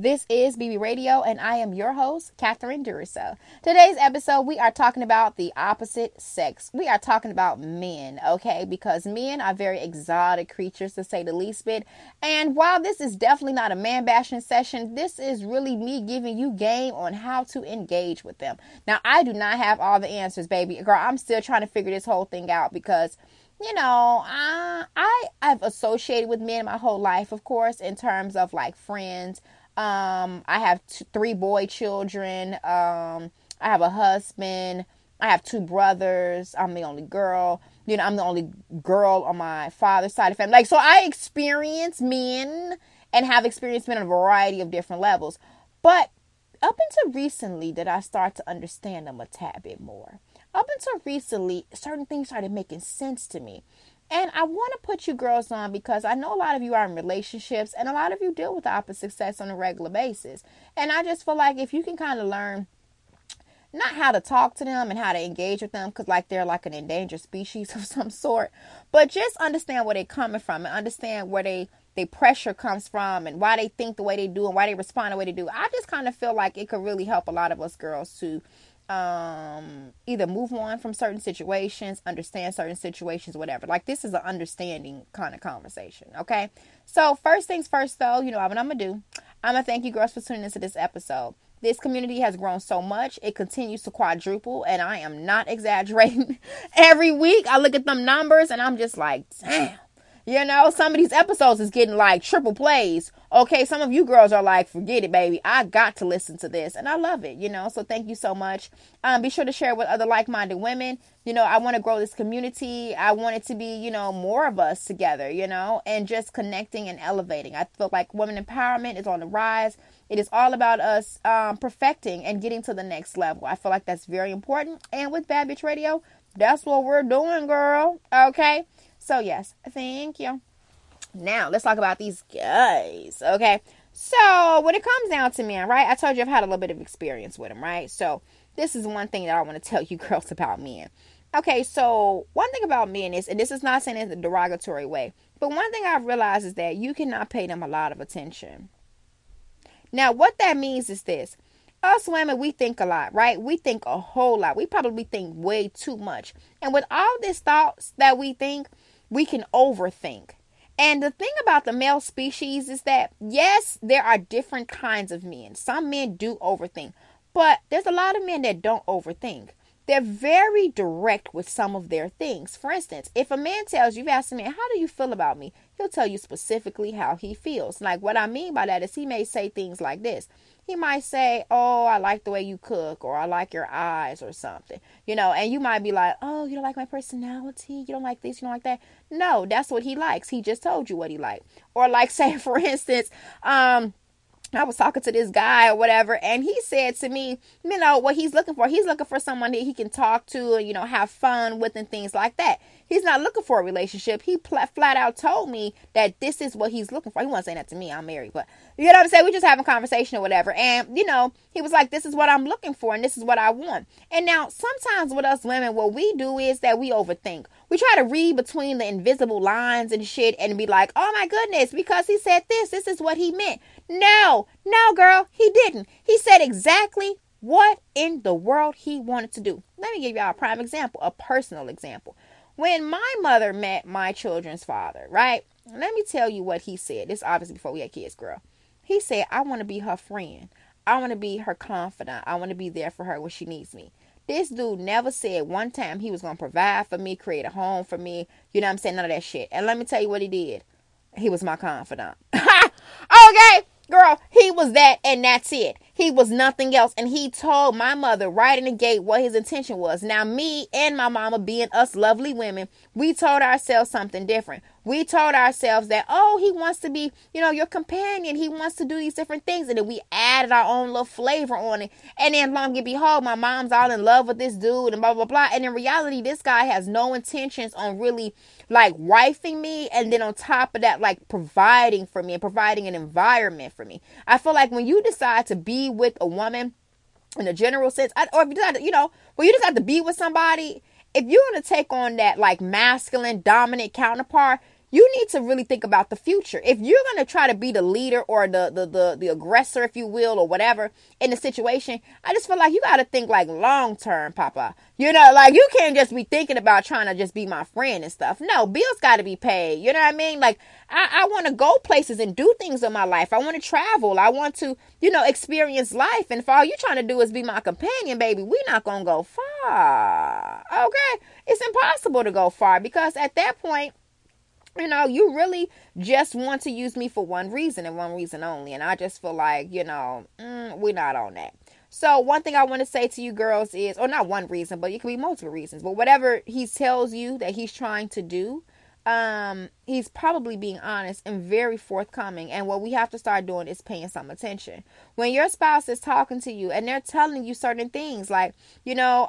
This is BB Radio, and I am your host, Catherine DeRusso. Today's episode, we are talking about the opposite sex. We are talking about men, okay? Because men are very exotic creatures, to say the least bit. And while this is definitely not a man-bashing session, this is really me giving you game on how to engage with them. Now, I do not have all the answers, baby. Girl, I'm still trying to figure this whole thing out because, you know, I've associated with men my whole life, of course, in terms of, like, friends. I have three boy children. I have a husband. I have two brothers. I'm the only girl. You know, I'm the only girl on my father's side of the family. Like, so I experience men and have experienced men on a variety of different levels. But up until recently did I start to understand them a tad bit more. Up until recently, certain things started making sense to me. And I want to put you girls on because I know a lot of you are in relationships and a lot of you deal with the opposite sex on a regular basis. And I just feel like if you can kind of learn not how to talk to them and how to engage with them because like they're like an endangered species of some sort, but just understand where they're coming from and understand where they pressure comes from and why they think the way they do and why they respond the way they do. I just kind of feel like it could really help a lot of us girls to either move on from certain situations, understand certain situations, whatever. Like, this is an understanding kind of conversation, okay? So, first things first, though, you know what I'm going to do. I'm going to thank you girls for tuning into this episode. This community has grown so much. It continues to quadruple, and I am not exaggerating. Every week, I look at them numbers, and I'm just like, damn. You know, some of these episodes is getting like triple plays. Okay, some of you girls are like, forget it, baby. I got to listen to this. And I love it, you know. So thank you so much. Be sure to share with other like-minded women. You know, I want to grow this community. I want it to be, you know, more of us together, you know, and just connecting and elevating. I feel like women empowerment is on the rise. It is all about us perfecting and getting to the next level. I feel like that's very important. And with Bad Bitch Radio, that's what we're doing, girl. Okay. So, yes, thank you. Now, let's talk about these guys, okay? So, when it comes down to men, right, I told you I've had a little bit of experience with them, right? So, this is one thing that I want to tell you girls about men. Okay, so, one thing about men is, and this is not saying in a derogatory way, but one thing I've realized is that you cannot pay them a lot of attention. Now, what that means is this. Us women, we think a lot, right? We think a whole lot. We probably think way too much. And with all these thoughts that we think, we can overthink. And the thing about the male species is that, yes, there are different kinds of men. Some men do overthink, but there's a lot of men that don't overthink. They're very direct with some of their things. For instance, if a man tells you, you've asked a man, how do you feel about me? He'll tell you specifically how he feels. Like, what I mean by that is he may say things like this. He might say, oh, I like the way you cook, or I like your eyes or something, you know, and you might be like, oh, you don't like my personality. You don't like this. You don't like that. No, that's what he likes. He just told you what he liked. Or like, say, for instance, I was talking to this guy or whatever, and he said to me, you know, what he's looking for. He's looking for someone that he can talk to and, you know, have fun with and things like that. He's not looking for a relationship. He flat out told me that this is what he's looking for. He wasn't saying that to me. I'm married, but you know what I'm saying? We just having a conversation or whatever. And, you know, he was like, this is what I'm looking for and this is what I want. And now sometimes with us women, what we do is that we overthink. We try to read between the invisible lines and shit and be like, oh my goodness, because he said this, this is what he meant. No, girl, he didn't. He said exactly what in the world he wanted to do. Let me give y'all a prime example, a personal example. When my mother met my children's father, right? Let me tell you what he said. This is obviously before we had kids, girl. He said, I want to be her friend. I want to be her confidant. I want to be there for her when she needs me. This dude never said one time he was going to provide for me, create a home for me. You know what I'm saying? None of that shit. And let me tell you what he did. He was my confidant. Okay, girl, he was that and that's it. He was nothing else. And he told my mother right in the gate what his intention was. Now, me and my mama, being us lovely women, we told ourselves something different. We told ourselves that, oh, he wants to be, you know, your companion. He wants to do these different things. And then we added our own little flavor on it. And then long and behold, my mom's all in love with this dude and blah, blah, blah. And in reality, this guy has no intentions on really like wifing me. And then on top of that, like providing for me and providing an environment for me. I feel like when you decide to be with a woman in a general sense, or if you decide to, you know, when you decide to be with somebody, if you're going to take on that like masculine dominant counterpart, you need to really think about the future. If you're going to try to be the leader or the aggressor, if you will, or whatever in the situation, I just feel like you got to think like long term, Papa. You know, like you can't just be thinking about trying to just be my friend and stuff. No, bills got to be paid. You know what I mean? Like I want to go places and do things in my life. I want to travel. I want to, you know, experience life. And if all you're trying to do is be my companion, baby, we're not going to go far. Okay? It's impossible to go far because at that point, you know, you really just want to use me for one reason and one reason only. And I just feel like, you know, we're not on that. So one thing I want to say to you girls is, or not one reason, but it can be multiple reasons. But whatever he tells you that he's trying to do, he's probably being honest and very forthcoming. And what we have to start doing is paying some attention. When your spouse is talking to you and they're telling you certain things like, you know,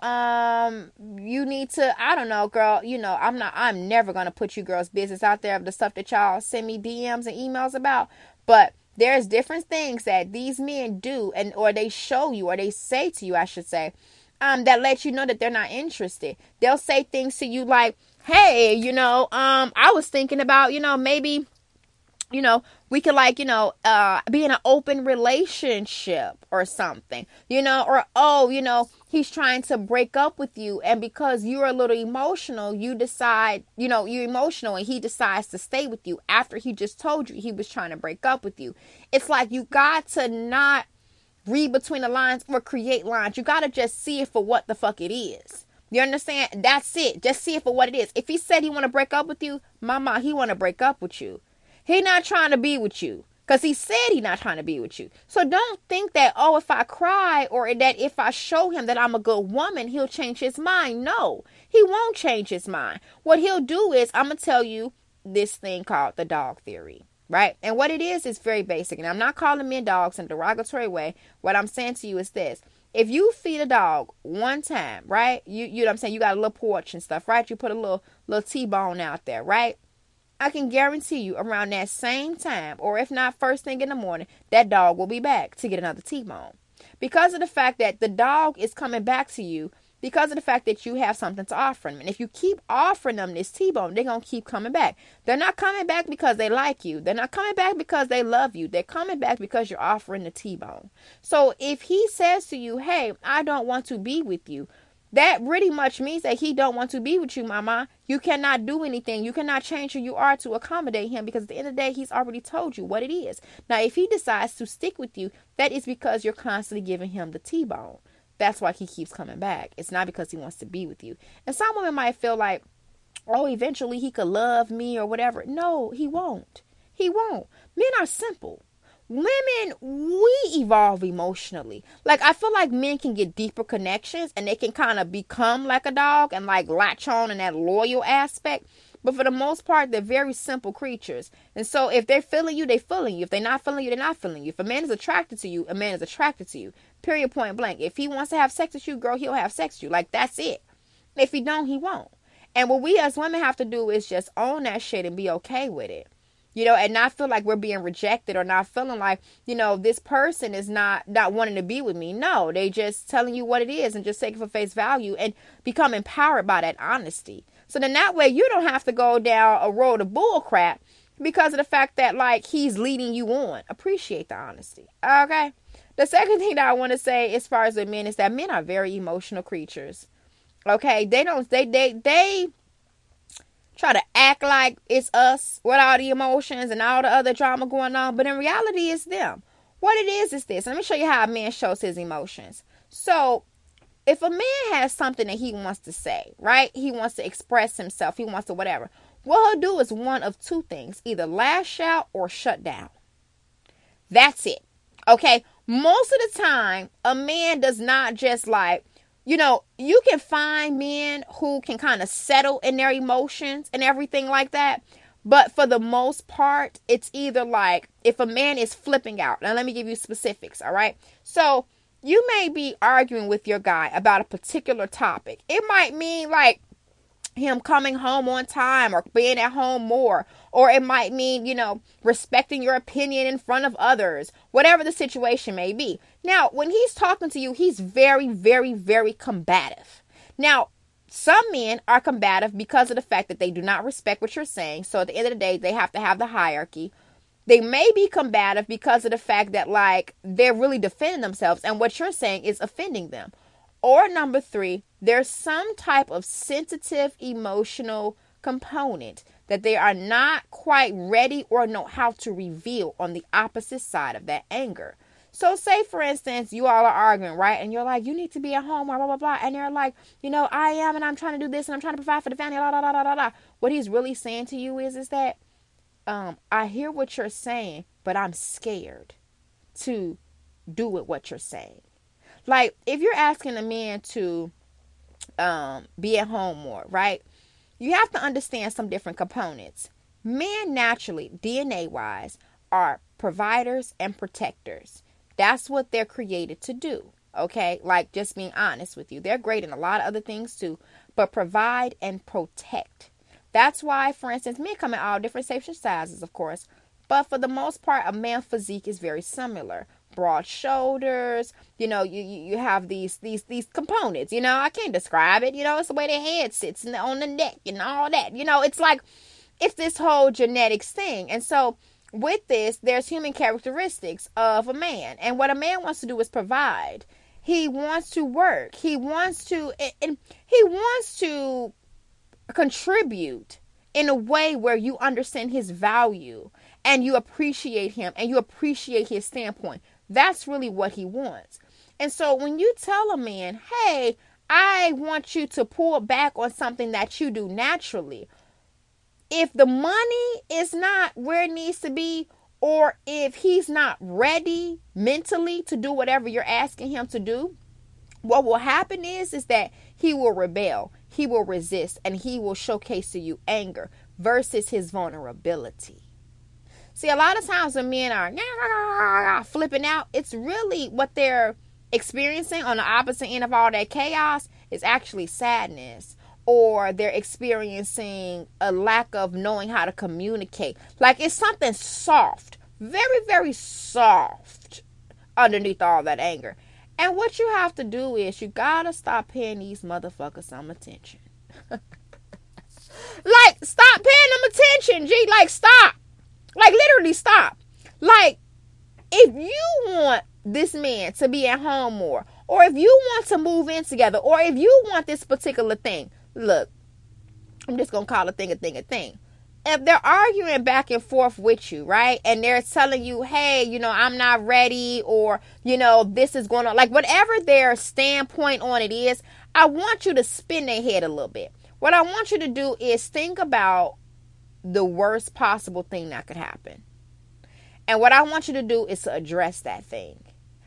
you need to, I don't know, girl, you know, I'm never going to put you girls' business out there of the stuff that y'all send me DMs and emails about. But there's different things that these men do and or they show you or they say to you, I should say, that lets you know that they're not interested. They'll say things to you like, hey, you know, I was thinking about, you know, maybe, you know, we could like, you know, be in an open relationship or something, you know, or, oh, you know, he's trying to break up with you. And because you're a little emotional, you decide, you know, you're emotional and he decides to stay with you after he just told you he was trying to break up with you. It's like you got to not read between the lines or create lines. You got to just see it for what the fuck it is. You understand? That's it. Just see it for what it is. If he said he want to break up with you, mama, he want to break up with you. He not trying to be with you because he said he not trying to be with you. So don't think that, oh, if I cry or that if I show him that I'm a good woman, he'll change his mind. No, he won't change his mind. What he'll do is, I'm going to tell you this thing called the dog theory. Right? And what it is very basic. And I'm not calling men dogs in a derogatory way. What I'm saying to you is this. If you feed a dog one time, right, you know what I'm saying, you got a little porch and stuff, right? You put a little T-bone out there, right? I can guarantee you around that same time, or if not first thing in the morning, that dog will be back to get another T-bone. Because of the fact that the dog is coming back to you because of the fact that you have something to offer them. And if you keep offering them this T-bone, they're going to keep coming back. They're not coming back because they like you. They're not coming back because they love you. They're coming back because you're offering the T-bone. So if he says to you, hey, I don't want to be with you, that pretty much means that he don't want to be with you, mama. You cannot do anything. You cannot change who you are to accommodate him because at the end of the day, he's already told you what it is. Now, if he decides to stick with you, that is because you're constantly giving him the T-bone. That's why he keeps coming back. It's not because he wants to be with you. And some women might feel like, oh, eventually he could love me or whatever. No, he won't. He won't. Men are simple. Women, we evolve emotionally. Like, I feel like men can get deeper connections and they can kind of become like a dog and like latch on in that loyal aspect. But for the most part, they're very simple creatures. And so if they're feeling you, they're feeling you. If they're not feeling you, they're not feeling you. If a man is attracted to you, a man is attracted to you. Period, point blank. If he wants to have sex with you, girl, he'll have sex with you. Like, that's it. If he don't, he won't. And what we as women have to do is just own that shit and be okay with it. You know, and not feel like we're being rejected or not feeling like, you know, this person is not wanting to be with me. No, they just telling you what it is and just take it for face value and become empowered by that honesty. So then that way you don't have to go down a road of bull crap because of the fact that, like, he's leading you on. Appreciate the honesty. Okay. The second thing that I want to say as far as the men is that men are very emotional creatures. Okay. They don't, they try to act like it's us with all the emotions and all the other drama going on. But in reality, it's them. What it is this. Let me show you how a man shows his emotions. So if a man has something that he wants to say, right? He wants to express himself. He wants to whatever. What he'll do is one of two things. Either lash out or shut down. That's it. Okay? Most of the time, a man does not just like, you know, you can find men who can kind of settle in their emotions and everything like that. But for the most part, it's either like if a man is flipping out. Now, let me give you specifics. All right. So you may be arguing with your guy about a particular topic. It might mean like him coming home on time or being at home more. Or it might mean, you know, respecting your opinion in front of others, whatever the situation may be. Now, when he's talking to you, he's very, very, very combative. Now, Some men are combative because of the fact that they do not respect what you're saying. So at the end of the day, they have to have the hierarchy. They may be combative because of the fact that, like, they're really defending themselves and what you're saying is offending them. Or number three, there's some type of sensitive emotional component that they are not quite ready or know how to reveal on the opposite side of that anger. So say, for instance, you all are arguing, right? And you're like, you need to be at home, blah, blah, blah, blah. And they're like, you know, I am, and I'm trying to do this, and I'm trying to provide for the family, blah, blah, blah, blah, blah. What he's really saying to you is that, I hear what you're saying, but I'm scared to do what you're saying. Like, if you're asking a man to be at home more, right, you have to understand some different components. Men naturally, DNA-wise, are providers and protectors. That's what they're created to do, okay? Like, just being honest with you. They're great in a lot of other things, too, but provide and protect. That's why, for instance, men come in all different shapes and sizes, of course. But for the most part, a man's physique is very similar. Broad shoulders, you know, you have these components, you know. I can't describe it, you know. It's the way the head sits and on the neck and all that. You know, it's like, it's this whole genetics thing. And so with this, there's human characteristics of a man. And what a man wants to do is provide. He wants to work. He wants to, and he wants to contribute in a way where you understand his value and you appreciate him and you appreciate his standpoint. That's really what he wants. And so when you tell a man, hey, I want you to pull back on something that you do naturally, if the money is not where it needs to be, or if he's not ready mentally to do whatever you're asking him to do, what will happen is that he will rebel. He will resist, and he will showcase to you anger versus his vulnerability. See, a lot of times when men are flipping out, it's really what they're experiencing on the opposite end of all that chaos is actually sadness, or they're experiencing a lack of knowing how to communicate. Like, it's something soft, very, very soft underneath all that anger. And what you have to do is you gotta stop paying these motherfuckers some attention. Like, stop paying them attention, G. Like, stop. Like, literally stop. Like, if you want this man to be at home more, or if you want to move in together, or if you want this particular thing, look, I'm just gonna call a thing a thing a thing. If they're arguing back and forth with you, right, and they're telling you, hey, you know, I'm not ready, or, you know, this is going on, like, whatever their standpoint on it is, I want you to spin their head a little bit. What I want you to do is think about the worst possible thing that could happen. And what I want you to do is to address that thing.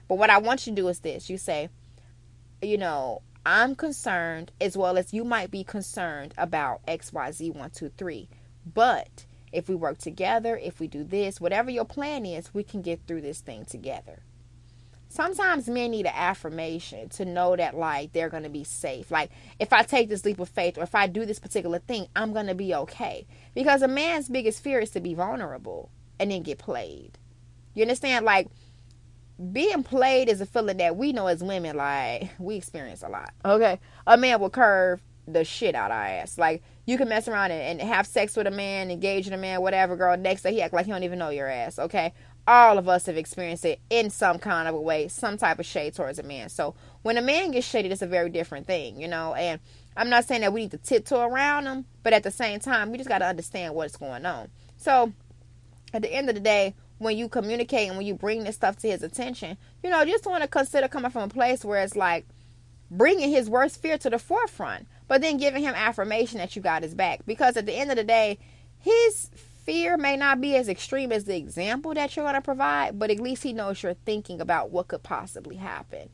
But what I want you to do is this. You say, you know, I'm concerned, as well as you might be concerned about XYZ123. But if we work together, if we do this, whatever your plan is, we can get through this thing together. Sometimes men need an affirmation to know that, like, they're going to be safe. Like, if I take this leap of faith, or if I do this particular thing, I'm going to be okay. Because a man's biggest fear is to be vulnerable and then get played. You understand? Like, being played is a feeling that we know as women, like, we experience a lot. Okay. A man will curve the shit out of our ass. Like, you can mess around and have sex with a man, engage in a man, whatever, girl. Next day, he act like he don't even know your ass, okay? All of us have experienced it in some kind of a way, some type of shade towards a man. So when a man gets shaded, it's a very different thing, you know? And I'm not saying that we need to tiptoe around him, but at the same time, we just got to understand what's going on. So at the end of the day, when you communicate and when you bring this stuff to his attention, you know, just want to consider coming from a place where it's like bringing his worst fear to the forefront. But then giving him affirmation that you got his back. Because at the end of the day, his fear may not be as extreme as the example that you're going to provide. But at least he knows you're thinking about what could possibly happen.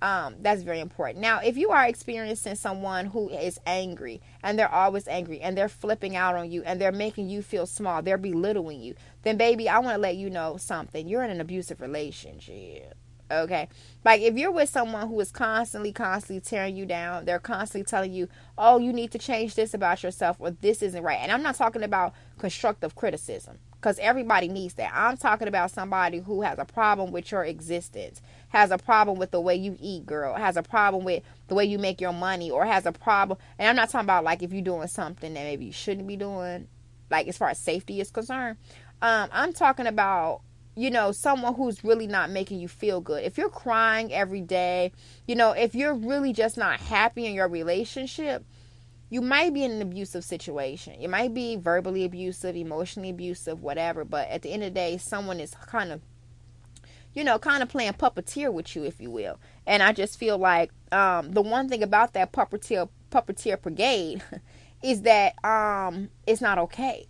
That's very important. Now, if you are experiencing someone who is angry, and they're always angry, and they're flipping out on you, and they're making you feel small, they're belittling you, then baby, I want to let you know something. You're in an abusive relationship. Okay, like if you're with someone who is constantly tearing you down, they're constantly telling you, oh, you need to change this about yourself, or this isn't right. And I'm not talking about constructive criticism. Because everybody needs that. I'm talking about somebody who has a problem with your existence, has a problem with the way you eat, girl, has a problem with the way you make your money, or has a problem. And I'm not talking about, like, if you're doing something that maybe you shouldn't be doing, like, as far as safety is concerned. I'm talking about, you know, someone who's really not making you feel good. If you're crying every day, you know, if you're really just not happy in your relationship, you might be in an abusive situation. You might be verbally abusive, emotionally abusive, whatever. But at the end of the day, someone is kind of playing puppeteer with you, if you will. And I just feel like the one thing about that puppeteer brigade is that it's not okay.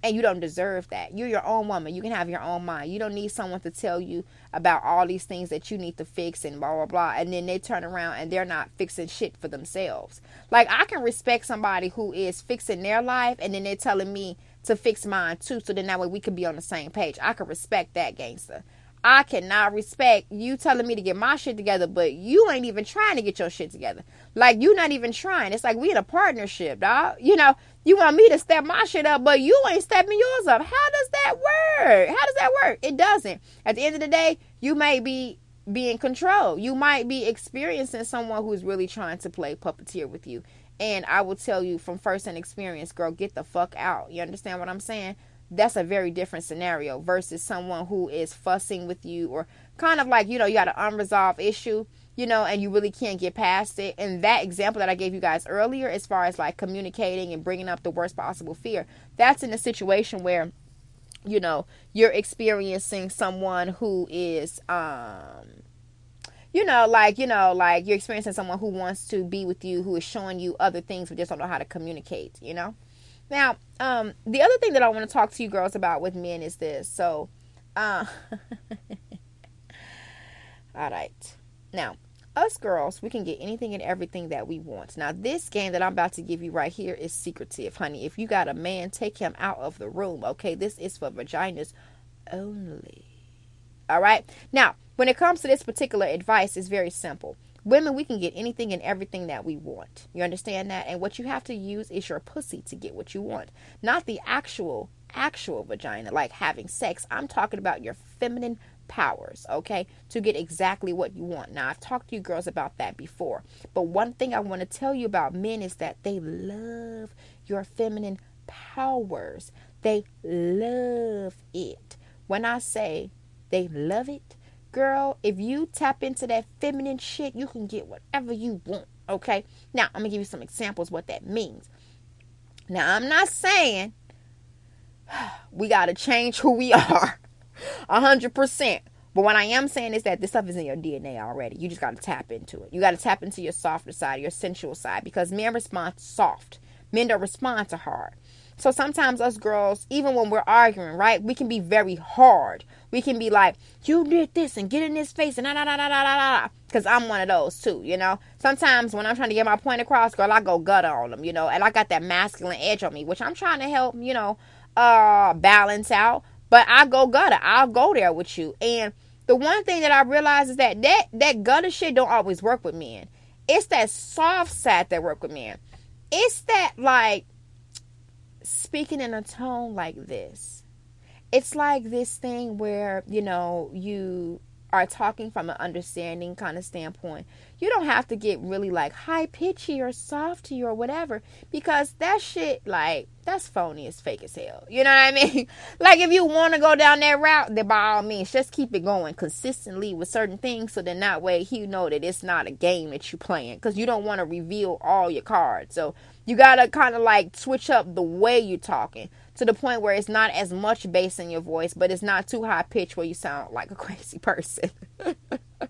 And you don't deserve that. You're your own woman. You can have your own mind. You don't need someone to tell you about all these things that you need to fix and blah, blah, blah. And then they turn around and they're not fixing shit for themselves. Like, I can respect somebody who is fixing their life and then they're telling me to fix mine too. So then that way we could be on the same page. I can respect that, gangster. I cannot respect you telling me to get my shit together, but you ain't even trying to get your shit together. Like, you not even trying. It's like we in a partnership, dog. You know, you want me to step my shit up, but you ain't stepping yours up. How does that work? How does that work? It doesn't. At the end of the day, you may be in control. You might be experiencing someone who's really trying to play puppeteer with you. And I will tell you from firsthand experience, girl, get the fuck out. You understand what I'm saying? That's a very different scenario versus someone who is fussing with you or kind of like, you know, you got an unresolved issue, you know, and you really can't get past it. And that example that I gave you guys earlier, as far as like communicating and bringing up the worst possible fear, that's in a situation where, you know, you're experiencing someone who is, like you're experiencing someone who wants to be with you, who is showing you other things, but just don't know how to communicate, you know? Now, the other thing that I want to talk to you girls about with men is this. So, all right. Now, us girls, we can get anything and everything that we want. Now, this game that I'm about to give you right here is secretive, honey. If you got a man, take him out of the room, okay? This is for vaginas only. All right? Now, when it comes to this particular advice, it's very simple. Women, we can get anything and everything that we want. You understand that? And what you have to use is your pussy to get what you want. Not the actual vagina, like having sex. I'm talking about your feminine powers, okay? To get exactly what you want. Now, I've talked to you girls about that before. But one thing I want to tell you about men is that they love your feminine powers. They love it. When I say they love it, girl, if you tap into that feminine shit, you can get whatever you want, okay? Now, I'm going to give you some examples what that means. Now, I'm not saying we got to change who we are 100%. But what I am saying is that this stuff is in your DNA already. You just got to tap into it. You got to tap into your softer side, your sensual side, because men respond soft. Men don't respond to hard. So sometimes us girls, even when we're arguing, right, we can be very hard. We can be like, you did this and get in his face and da-da-da-da-da-da-da. Because I'm one of those too, you know. Sometimes when I'm trying to get my point across, girl, I go gutter on them, you know. And I got that masculine edge on me, which I'm trying to help, you know, balance out. But I go gutter. I'll go there with you. And the one thing that I realize is that that gutter shit don't always work with men. It's that soft side that work with men. It's that, like, speaking in a tone like this. It's like this thing where, you know, you are talking from an understanding kind of standpoint. You don't have to get really like high pitchy or softy or whatever, because that shit, like, that's phony as fake as hell. You know what I mean? Like, if you want to go down that route, then by all means, just keep it going consistently with certain things, so then that way he know that it's not a game that you playing, because you don't want to reveal all your cards. So you got to kind of like switch up the way you're talking to the point where it's not as much bass in your voice, but it's not too high pitched where you sound like a crazy person. Like a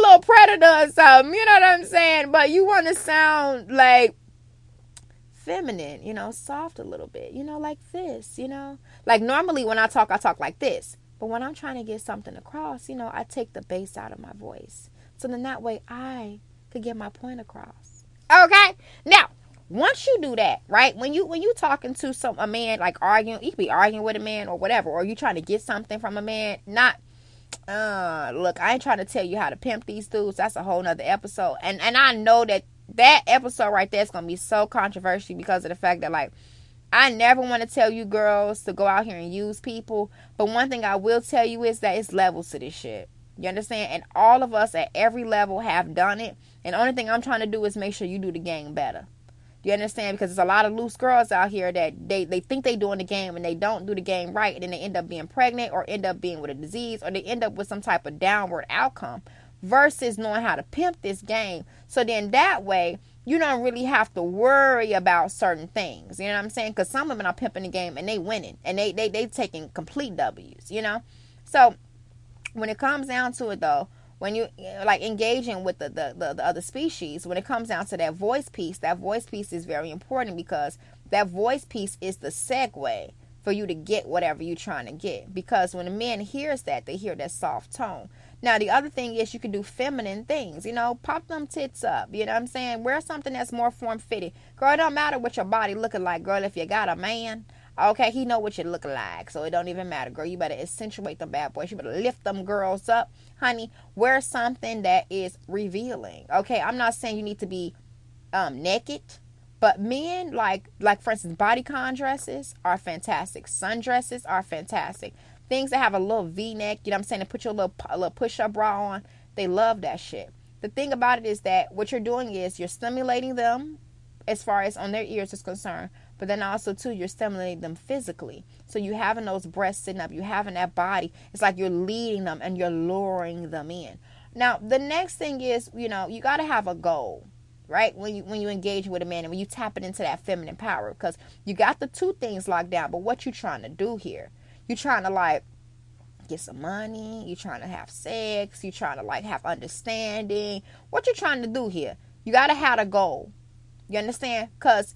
little predator or something, you know what I'm saying? But you want to sound like feminine, you know, soft a little bit, you know, like this, you know. Like, normally when I talk like this. But when I'm trying to get something across, you know, I take the bass out of my voice. So then that way I could get my point across. Okay? Now, once you do that, right, when you talking to a man, like arguing, you could be arguing with a man or whatever, or you trying to get something from a man, not, look, I ain't trying to tell you how to pimp these dudes. That's a whole nother episode. And I know that episode right there is going to be so controversial because of the fact that, like, I never want to tell you girls to go out here and use people, but one thing I will tell you is that it's levels to this shit. You understand? And all of us at every level have done it. And the only thing I'm trying to do is make sure you do the game better. Do you understand? Because there's a lot of loose girls out here that they think they doing the game and they don't do the game right. And then they end up being pregnant or end up being with a disease or they end up with some type of downward outcome versus knowing how to pimp this game. So then that way, you don't really have to worry about certain things. You know what I'm saying? Because some women are pimping the game and they winning. And they taking complete W's, you know? So when it comes down to it, though, when you like engaging with the other species, when it comes down to that voice piece is very important because that voice piece is the segue for you to get whatever you're trying to get. Because when a man hears that, they hear that soft tone. Now, the other thing is you can do feminine things, you know, pop them tits up, you know what I'm saying? Wear something that's more form-fitted. Girl, it don't matter what your body looking like, girl, if you got a man, okay, he know what you look like, so it don't even matter, girl. You better accentuate them bad boys. You better lift them girls up, honey. Wear something that is revealing, okay? I'm not saying you need to be naked, but men, like for instance, bodycon dresses are fantastic. Sundresses are fantastic. Things that have a little V-neck, you know what I'm saying, to put your little push-up bra on, they love that shit. The thing about it is that what you're doing is you're stimulating them as far as on their ears is concerned, but then also, too, you're stimulating them physically. So you having those breasts sitting up. You having that body. It's like you're leading them and you're luring them in. Now, the next thing is, you know, you got to have a goal, right? When you engage with a man and when you tapping into that feminine power. Because you got the two things locked down. But what you trying to do here? You trying to, like, get some money. You trying to have sex. You trying to, like, have understanding. What you trying to do here? You got to have a goal. You understand? Because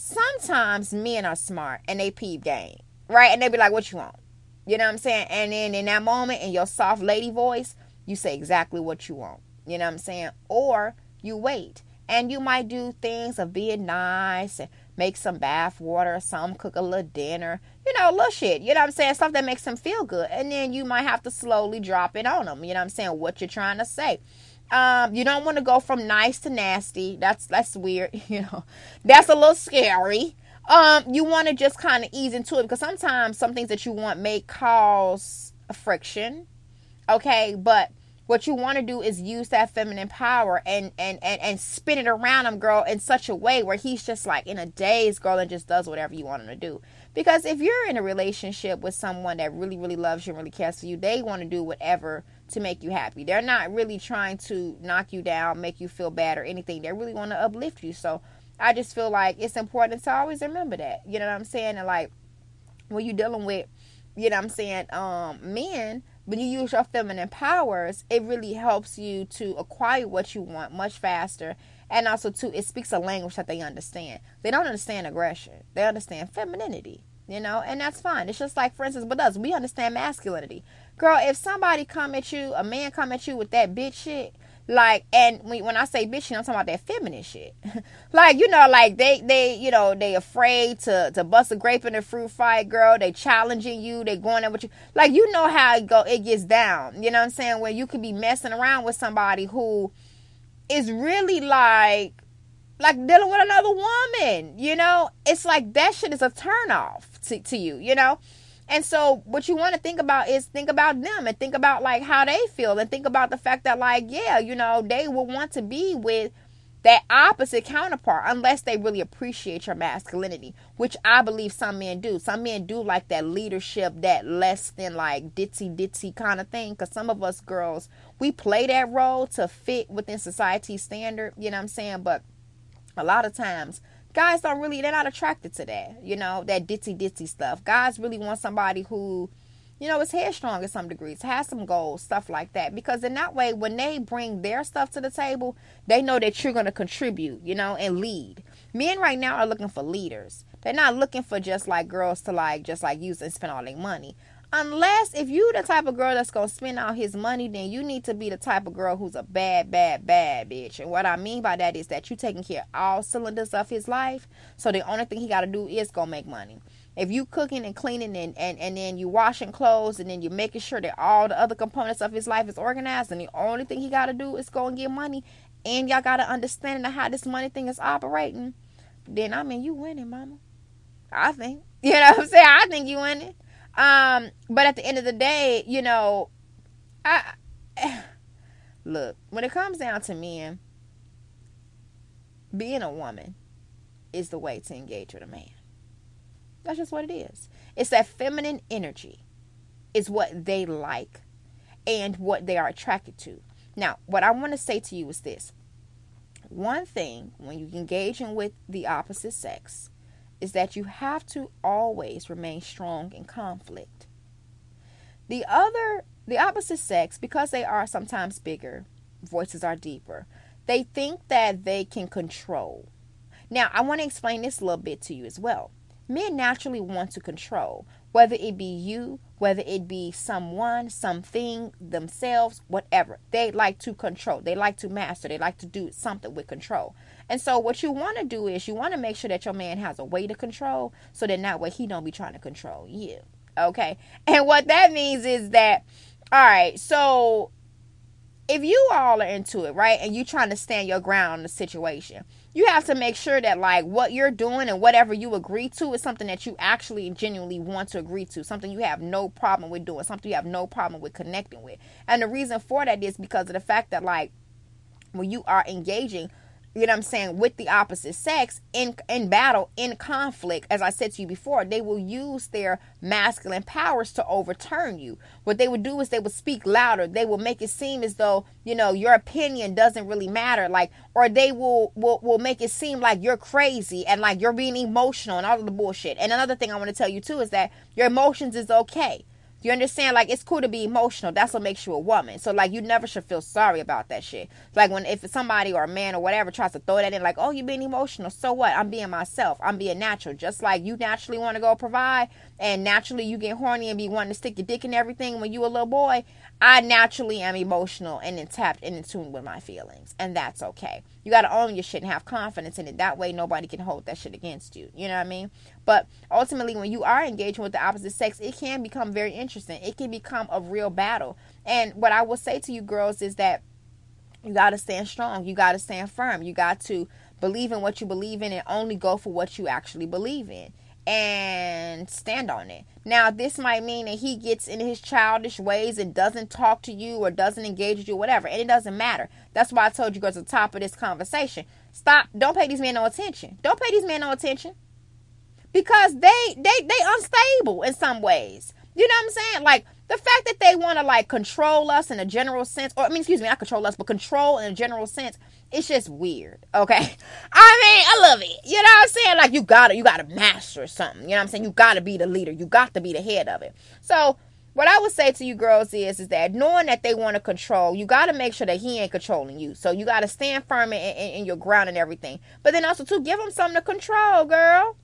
sometimes men are smart and they peep game, right? And they be like, what you want? You know what I'm saying? And then in that moment, in your soft lady voice, you say exactly what you want. You know what I'm saying? Or you wait. And you might do things of being nice and make some bath water or something, cook a little dinner, you know, little shit. You know what I'm saying? Stuff that makes them feel good. And then you might have to slowly drop it on them. You know what I'm saying? What you're trying to say. You don't want to go from nice to nasty. That's weird, you know. That's a little scary. You want to just kind of ease into it because sometimes some things that you want may cause a friction. Okay, but what you want to do is use that feminine power and spin it around him, girl, in such a way where he's just like in a daze, girl, and just does whatever you want him to do. Because if you're in a relationship with someone that really, really loves you and really cares for you, they want to do whatever to make you happy. They're not really trying to knock you down, make you feel bad or anything. They really want to uplift you. So I just feel like it's important to always remember that. You know what I'm saying? And like when you're dealing with, you know what I'm saying, men, when you use your feminine powers, it really helps you to acquire what you want much faster. And also, too, it speaks a language that they understand. They don't understand aggression. They understand femininity, you know, and that's fine. It's just like, for instance, with us, we understand masculinity. Girl, if somebody come at you, a man come at you with that bitch shit, like, and when I say bitch shit, I'm talking about that feminine shit. Like, you know, like they you know, they afraid to bust a grape in a fruit fight, girl. They challenging you. They going in with you. Like, you know how it gets down. You know what I'm saying? Where you could be messing around with somebody who is really like dealing with another woman, you know? It's like that shit is a turnoff to you, you know? And so what you want to think about is think about them and think about like how they feel and think about the fact that like, yeah, you know, they will want to be with that opposite counterpart unless they really appreciate your masculinity, which I believe some men do. Some men do like that leadership, that less than like ditzy kind of thing. Because some of us girls, we play that role to fit within society's standard. You know what I'm saying? But a lot of times guys don't really, they're not attracted to that, you know, that ditzy stuff. Guys really want somebody who, you know, is headstrong in some degrees, has some goals, stuff like that. Because in that way, when they bring their stuff to the table, they know that you're going to contribute, you know, and lead. Men right now are looking for leaders. They're not looking for just like girls to like, just like use and spend all their money. Unless if you the type of girl that's going to spend all his money, then you need to be the type of girl who's a bad bitch. And what I mean by that is that you taking care of all cylinders of his life. So the only thing he got to do is go make money. If you cooking and cleaning and then you washing clothes and then you making sure that all the other components of his life is organized. And the only thing he got to do is go and get money. And y'all got to understand how this money thing is operating. Then, I mean, you winning, mama. I think. You know what I'm saying? I think you in it. But at the end of the day, you know, look, when it comes down to men, being a woman is the way to engage with a man. That's just what it is. It's that feminine energy is what they like and what they are attracted to. Now, what I want to say to you is this. One thing when you engaging with the opposite sex is that you have to always remain strong in conflict. The opposite sex, because they are sometimes bigger, voices are deeper, they think that they can control. Now, I want to explain this a little bit to you as well. Men naturally want to control, whether it be you, whether it be someone, something, themselves, whatever. They like to control. They like to master. They like to do something with control. And so what you want to do is you want to make sure that your man has a way to control so that that way he don't be trying to control you. Okay? And what that means is that, all right, so if you all are into it, right, and you trying to stand your ground in the situation, you have to make sure that, like, what you're doing and whatever you agree to is something that you actually genuinely want to agree to, something you have no problem with doing, something you have no problem with connecting with. And the reason for that is because of the fact that, like, when you are engaging, you know what I'm saying, with the opposite sex in battle, in conflict, as I said to you before, they will use their masculine powers to overturn you. What they would do is they would speak louder. They will make it seem as though, you know, your opinion doesn't really matter. Like, or they will make it seem like you're crazy and like you're being emotional and all of the bullshit. And another thing I want to tell you too is that your emotions is okay. You understand? Like, it's cool to be emotional. That's what makes you a woman. So, like, you never should feel sorry about that shit. Like, when if somebody or a man or whatever tries to throw that in, like, oh, you're being emotional. So what? I'm being myself. I'm being natural. Just like you naturally want to go provide and naturally you get horny and be wanting to stick your dick in everything when you a little boy. I naturally am emotional and then tapped and in tune with my feelings. And that's okay. You got to own your shit and have confidence in it. That way nobody can hold that shit against you. You know what I mean? But ultimately when you are engaging with the opposite sex, it can become very interesting. It can become a real battle. And what I will say to you girls is that you got to stand strong. You got to stand firm. You got to believe in what you believe in and only go for what you actually believe in. And stand on it. Now, this might mean that he gets in his childish ways and doesn't talk to you or doesn't engage with you or whatever. And it doesn't matter. That's why I told you guys at the top of this conversation. Stop. Don't pay these men no attention. Don't pay these men no attention. Because they unstable in some ways. You know what I'm saying? Like, the fact that they want to, like, control us in a general sense. Or, I mean, excuse me, not control us, but control in a general sense. It's just weird, okay? I mean, I love it. You know what I'm saying? Like, you gotta master something. You know what I'm saying? You gotta be the leader. You got to be the head of it. So, what I would say to you girls is that knowing that they want to control, you gotta make sure that he ain't controlling you. So, you gotta stand firm in your ground and everything. But then also, too, give him something to control, girl.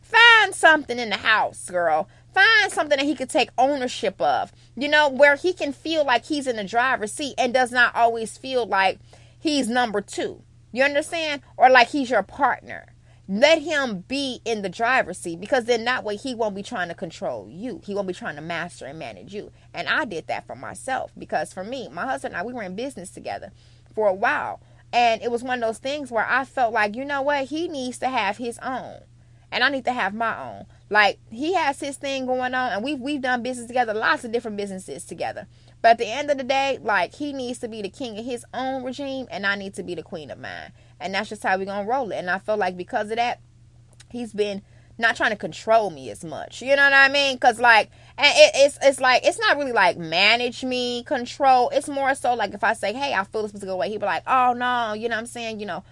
Find something in the house, girl. Find something that he could take ownership of. You know, where he can feel like he's in the driver's seat and does not always feel like he's number two. You understand? Or like he's your partner. Let him be in the driver's seat, because then that way he won't be trying to control you. He won't be trying to master and manage you. And I did that for myself, because for me, my husband and I, we were in business together for a while. And it was one of those things where I felt like, you know what? He needs to have his own. And I need to have my own. Like, he has his thing going on. And we've done business together, lots of different businesses together. But at the end of the day, like, he needs to be the king of his own regime, and I need to be the queen of mine. And that's just how we're going to roll it. And I feel like because of that, he's been not trying to control me as much. You know what I mean? Because, like, and it's like, it's not really, like, manage me, control. It's more so, like, if I say, hey, I feel this particular way, he'd be like, oh, no, you know what I'm saying? You know,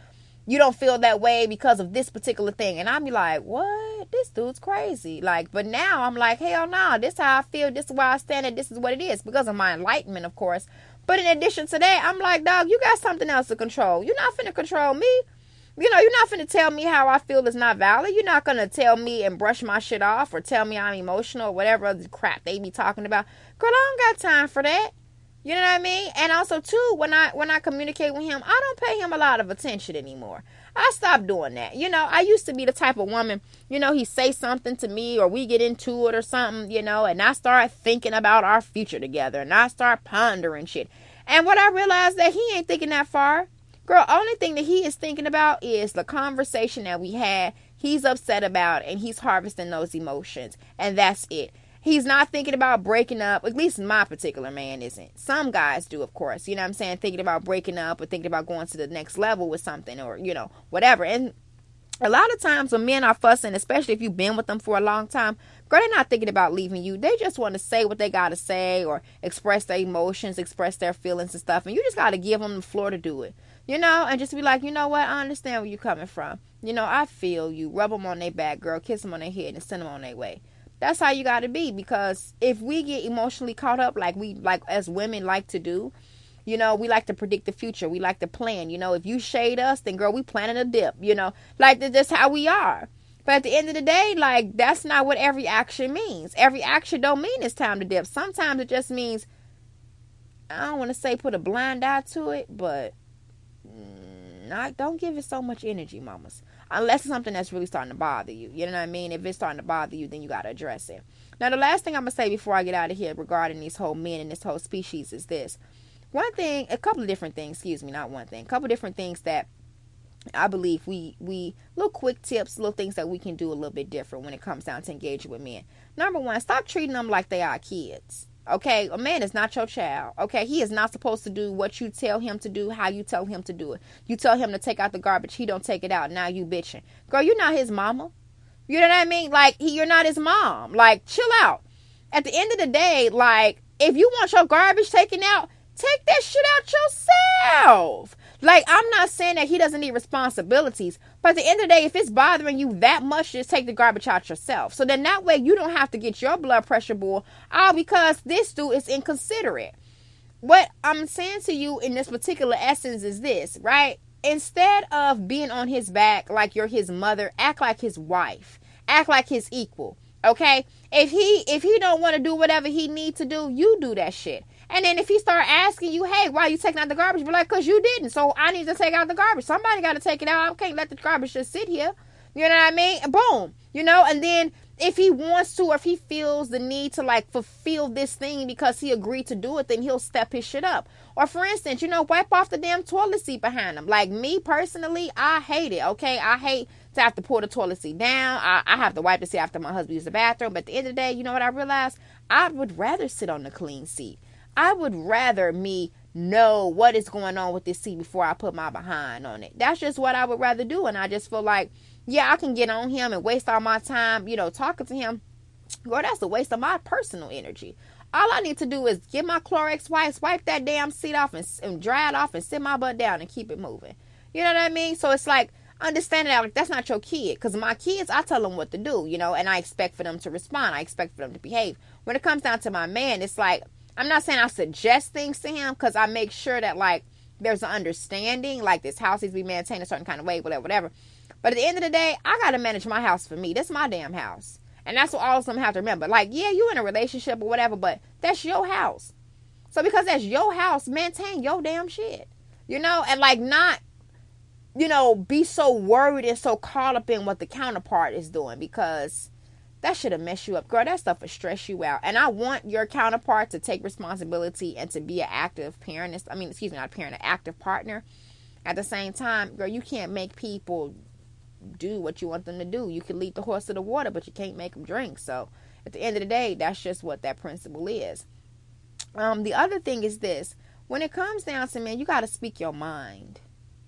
you don't feel that way because of this particular thing. And I'd be like, what? This dude's crazy. Like, but now I'm like, hell no, this is how I feel. This is why I stand it. This is what it is, because of my enlightenment, of course. But in addition to that, I'm like, dog, you got something else to control. You're not finna control me. You know, you're not finna tell me how I feel is not valid. You're not gonna tell me and brush my shit off or tell me I'm emotional or whatever other crap they be talking about. Girl, I don't got time for that. You know what I mean? And also, too, when I communicate with him, I don't pay him a lot of attention anymore. I stopped doing that. You know, I used to be the type of woman, you know, he say something to me or we get into it or something, you know, and I start thinking about our future together and I start pondering shit. And what I realized that he ain't thinking that far. Girl, only thing that he is thinking about is the conversation that we had. he's upset about it, and he's harvesting those emotions, and that's it. He's not thinking about breaking up. At least my particular man isn't. Some guys do, of course. You know what I'm saying? Thinking about breaking up or thinking about going to the next level with something or, you know, whatever. And a lot of times when men are fussing, especially if you've been with them for a long time, girl, they're not thinking about leaving you. They just want to say what they got to say or express their emotions, express their feelings and stuff. And you just got to give them the floor to do it, you know, and just be like, you know what? I understand where you're coming from. You know, I feel you. Rub them on their back, girl. Kiss them on their head and send them on their way. That's how you got to be, because if we get emotionally caught up like we like as women like to do, you know, we like to predict the future. We like to plan. You know, if you shade us, then, girl, we planning a dip, you know, like that's how we are. But at the end of the day, like, that's not what every action means. Every action don't mean it's time to dip. Sometimes it just means, I don't want to say put a blind eye to it, but not, don't give it so much energy, mamas. Unless it's something that's really starting to bother you. You know what I mean? If it's starting to bother you, then you got to address it. Now, the last thing I'm going to say before I get out of here regarding these whole men and this whole species is this. One thing, a couple of different things, excuse me, not one thing. A couple of different things that I believe we little quick tips, little things that we can do a little bit different when it comes down to engaging with men. Number one, stop treating them like they are kids. Okay, a man is not your child. Okay, he is not supposed to do what you tell him to do, how you tell him to do it. You tell him to take out the garbage, he don't take it out. Now you bitching, girl. You're not his mama. You know what I mean? Like you're not his mom. Like chill out. At the end of the day, like if you want your garbage taken out, take that shit out yourself. Like I'm not saying that he doesn't need responsibilities, but at the end of the day, if it's bothering you that much, just take the garbage out yourself. So then that way you don't have to get your blood pressure boil all because this dude is inconsiderate. What I'm saying to you in this particular essence is this, right? Instead of being on his back like you're his mother, act like his wife, act like his equal. Okay? If he don't want to do whatever he need to do, you do that shit. And then if he start asking you, hey, why are you taking out the garbage? Be like, because you didn't. So I need to take out the garbage. Somebody got to take it out. I can't let the garbage just sit here. You know what I mean? And boom. You know, and then if he wants to or if he feels the need to, like, fulfill this thing because he agreed to do it, then he'll step his shit up. Or, for instance, you know, wipe off the damn toilet seat behind him. Like, me personally, I hate it, okay? I hate to have to pull the toilet seat down. I have to wipe the seat after my husband uses the bathroom. But at the end of the day, you know what I realized? I would rather sit on the clean seat. I would rather me know what is going on with this seat before I put my behind on it. That's just what I would rather do. And I just feel like, yeah, I can get on him and waste all my time, you know, talking to him. Girl, that's a waste of my personal energy. All I need to do is get my Clorox wipes, wipe that damn seat off and dry it off and sit my butt down and keep it moving. You know what I mean? So it's like, understanding that, like, that's not your kid. Because my kids, I tell them what to do, you know, and I expect for them to respond. I expect for them to behave. When it comes down to my man, it's like, I'm not saying I suggest things to him, because I make sure that, like, there's an understanding, like, this house needs to be maintained a certain kind of way, whatever. But at the end of the day, I got to manage my house for me. That's my damn house. And that's what all of them have to remember. Like, yeah, you in a relationship or whatever, but that's your house. So because that's your house, maintain your damn shit, you know, and, like, not, you know, be so worried and so caught up in what the counterpart is doing, because that should have messed you up. Girl, that stuff will stress you out. And I want your counterpart to take responsibility and to be an active parent. I mean, excuse me, not a parent, an active partner. At the same time, girl, you can't make people do what you want them to do. You can lead the horse to the water, but you can't make them drink. So at the end of the day, that's just what that principle is. The other thing is this. When it comes down to men, you got to speak your mind.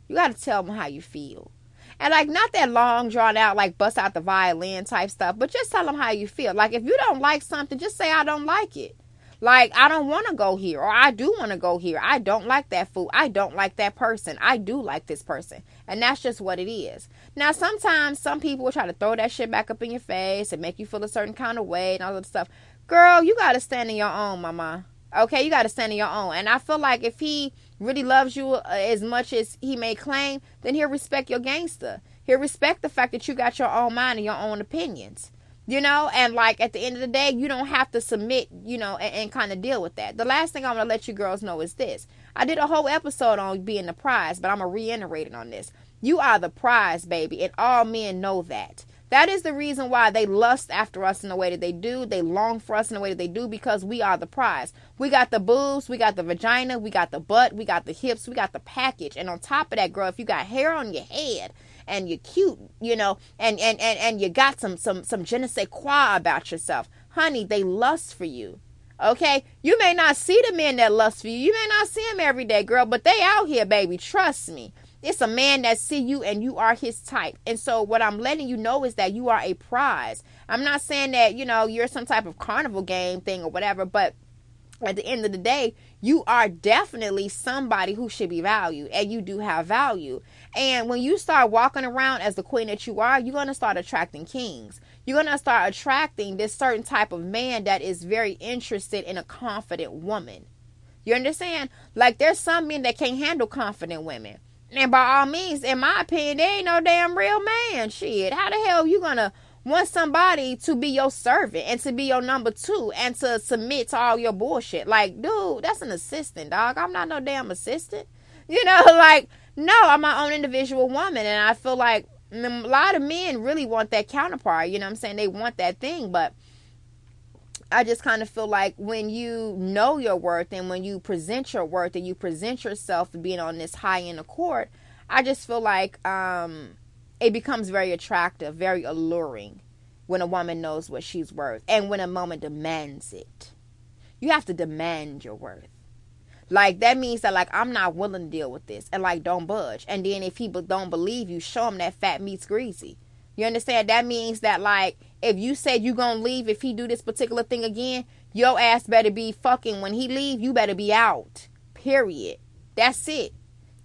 You got to tell them how you feel. And, like, not that long, drawn out, like, bust out the violin type stuff. But just tell them how you feel. Like, if you don't like something, just say, I don't like it. Like, I don't want to go here. Or I do want to go here. I don't like that food. I don't like that person. I do like this person. And that's just what it is. Now, sometimes some people will try to throw that shit back up in your face and make you feel a certain kind of way and all that stuff. Girl, you got to stand in your own, mama. Okay? You got to stand in your own. And I feel like if he really loves you as much as he may claim, then he'll respect your gangster. He'll respect the fact that you got your own mind and your own opinions, you know, and, like, at the end of the day, you don't have to submit, you know, and kind of deal with that. The last thing I'm going to let you girls know is this. I did a whole episode on being the prize, but I'm going to reiterate it on this. You are the prize, baby, and all men know that. That is the reason why they lust after us in the way that they do. They long for us in the way that they do, because we are the prize. We got the boobs, we got the vagina, we got the butt, we got the hips, we got the package. And on top of that, girl, if you got hair on your head and you're cute, you know, and you got some je ne sais quoi about yourself, honey, they lust for you. Okay, you may not see the men that lust for you. You may not see them every day, girl, but they out here, baby. Trust me. It's a man that see you and you are his type. And so what I'm letting you know is that you are a prize. I'm not saying that, you know, you're some type of carnival game thing or whatever, but at the end of the day, you are definitely somebody who should be valued, and you do have value. And when you start walking around as the queen that you are, you're going to start attracting kings. You're going to start attracting this certain type of man that is very interested in a confident woman. You understand? Like, there's some men that can't handle confident women. And by all means, in my opinion, they ain't no damn real man. Shit, how the hell you going to want somebody to be your servant and to be your number two and to submit to all your bullshit? Like, dude, that's an assistant, dog. I'm not no damn assistant. You know, like, no, I'm my own individual woman. And I feel like a lot of men really want that counterpart. You know what I'm saying? They want that thing. But I just kind of feel like when you know your worth and when you present your worth and you present yourself being on this high end accord, I just feel like it becomes very attractive, very alluring when a woman knows what she's worth and when a woman demands it. You have to demand your worth. Like, that means that, like, I'm not willing to deal with this. And, like, don't budge. And then if people don't believe you, show them that fat meat's greasy. You understand? That means that, like, if you said you gonna leave if he do this particular thing again, your ass better be fucking, when he leave, you better be out. Period. That's it.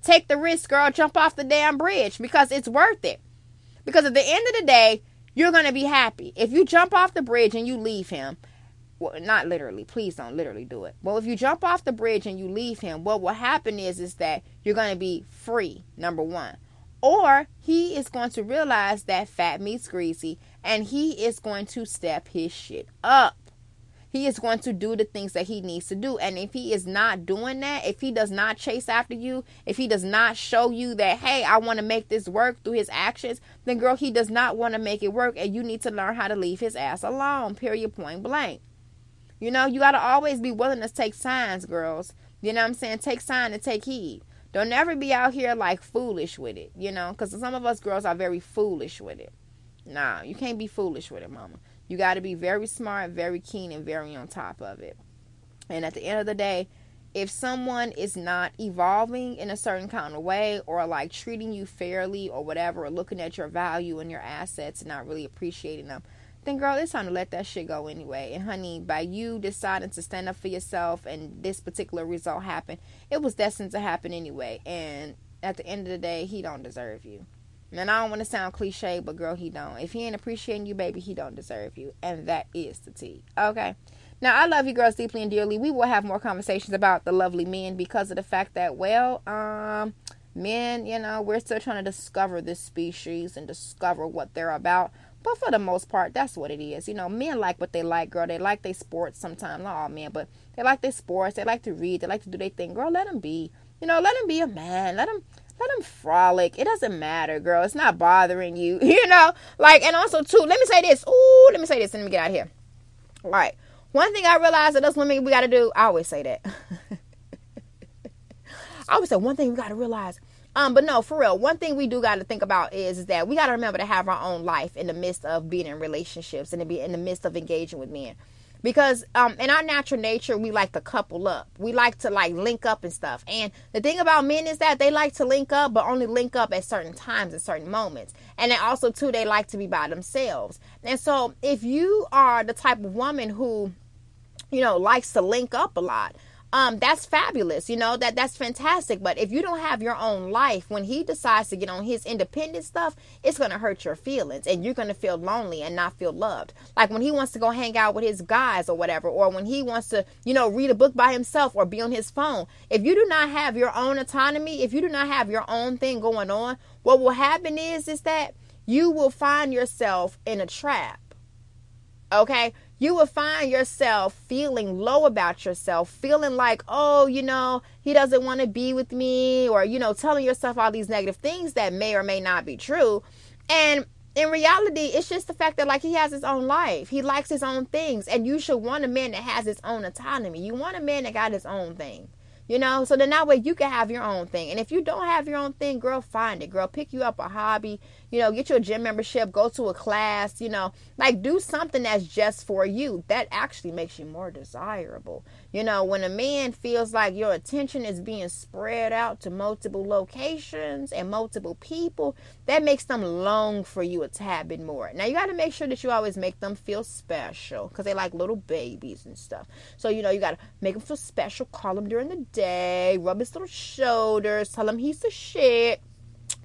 Take the risk, girl. Jump off the damn bridge, because it's worth it. Because at the end of the day, you're going to be happy. If you jump off the bridge and you leave him, well, not literally, please don't literally do it. Well, if you jump off the bridge and you leave him, what will happen is that you're going to be free, number one. Or he is going to realize that fat meat's greasy, and he is going to step his shit up. He is going to do the things that he needs to do. And if he is not doing that, if he does not chase after you, if he does not show you that, hey, I want to make this work through his actions, then, girl, he does not want to make it work. And you need to learn how to leave his ass alone, period, point blank. You know, you got to always be willing to take signs, girls. You know what I'm saying? Take sign and take heed. Don't ever be out here, like, foolish with it, you know, because some of us girls are very foolish with it. Nah, you can't be foolish with it, mama. You got to be very smart, very keen, and very on top of it. And at the end of the day, if someone is not evolving in a certain kind of way, or like treating you fairly or whatever, or looking at your value and your assets and not really appreciating them, then, girl, it's time to let that shit go anyway. And, honey, by you deciding to stand up for yourself and this particular result happened, it was destined to happen anyway. And at the end of the day, he don't deserve you. And I don't want to sound cliche, but, girl, he don't. If he ain't appreciating you, baby, he don't deserve you. And that is the tea. Okay? Now, I love you girls deeply and dearly. We will have more conversations about the lovely men, because of the fact that, well, men, you know, we're still trying to discover this species and discover what they're about. But for the most part, that's what it is. You know, men like what they like, girl. They like their sports sometimes. Not all men, but they like their sports. They like to read. They like to do their thing. Girl, let them be. You know, let them be a man. Let them frolic. It doesn't matter, girl. It's not bothering you. You know? Like, and also, too, let me say this. Ooh, let me say this and let me get out of here. All right. One thing I realized that us women, we got to do, I always say that. I always say one thing we got to realize. But no, for real, one thing we do got to think about is that we got to remember to have our own life in the midst of being in relationships and to be in the midst of engaging with men. Because in our natural nature, we like to couple up. We like to, like, link up and stuff. And the thing about men is that they like to link up, but only link up at certain times and certain moments. And then also, too, they like to be by themselves. And so if you are the type of woman who, you know, likes to link up a lot, that's fabulous. You know, that's fantastic. But if you don't have your own life, when he decides to get on his independent stuff, it's going to hurt your feelings, and you're going to feel lonely and not feel loved. Like, when he wants to go hang out with his guys or whatever, or when he wants to, you know, read a book by himself or be on his phone. If you do not have your own autonomy, if you do not have your own thing going on, what will happen is that you will find yourself in a trap. Okay? You will find yourself feeling low about yourself, feeling like, oh, you know, he doesn't want to be with me, or, you know, telling yourself all these negative things that may or may not be true. And in reality, it's just the fact that, like, he has his own life. He likes his own things. And you should want a man that has his own autonomy. You want a man that got his own thing. You know, so then that way you can have your own thing. And if you don't have your own thing, girl, find it. Girl, pick you up a hobby, you know, get you a gym membership, go to a class, you know, like do something that's just for you. That actually makes you more desirable. You know, when a man feels like your attention is being spread out to multiple locations and multiple people, that makes them long for you a tad bit more. Now, you got to make sure that you always make them feel special because they like little babies and stuff. So, you know, you got to make them feel special, call them during the day, rub his little shoulders, tell him he's the shit.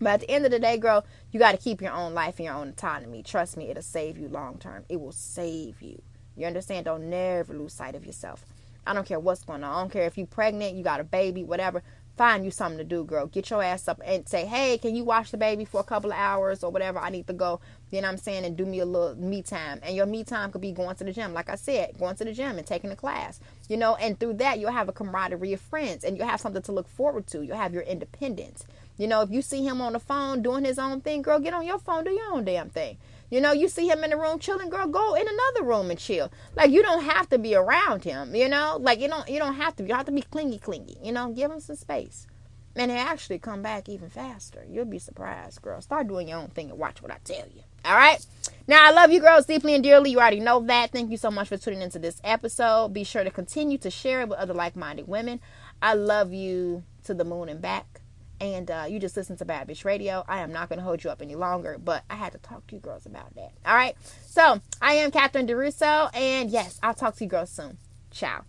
But at the end of the day, girl, you got to keep your own life and your own autonomy. Trust me, it'll save you long term. It will save you. You understand? Don't never lose sight of yourself. I don't care what's going on. I don't care if you're pregnant, you got a baby, whatever. Find you something to do, girl. Get your ass up and say, hey, can you watch the baby for a couple of hours or whatever? I need to go. You know what I'm saying? And do me a little me time. And your me time could be going to the gym. Like I said, going to the gym and taking a class. You know, and through that, you'll have a camaraderie of friends. And you'll have something to look forward to. You'll have your independence. You know, if you see him on the phone doing his own thing, girl, get on your phone, do your own damn thing. You know, you see him in the room chilling, girl, go in another room and chill. Like, you don't have to be around him, you know? Like, you don't have to. You don't have to be clingy, you know? Give him some space. And they actually come back even faster. You'll be surprised, girl. Start doing your own thing and watch what I tell you. All right? Now, I love you, girls, deeply and dearly. You already know that. Thank you so much for tuning into this episode. Be sure to continue to share it with other like-minded women. I love you to the moon and back. And you just listen to Bad Bitch Radio. I am not going to hold you up any longer, but I had to talk to you girls about that. All right. So I am Catherine DeRusso. And yes, I'll talk to you girls soon. Ciao.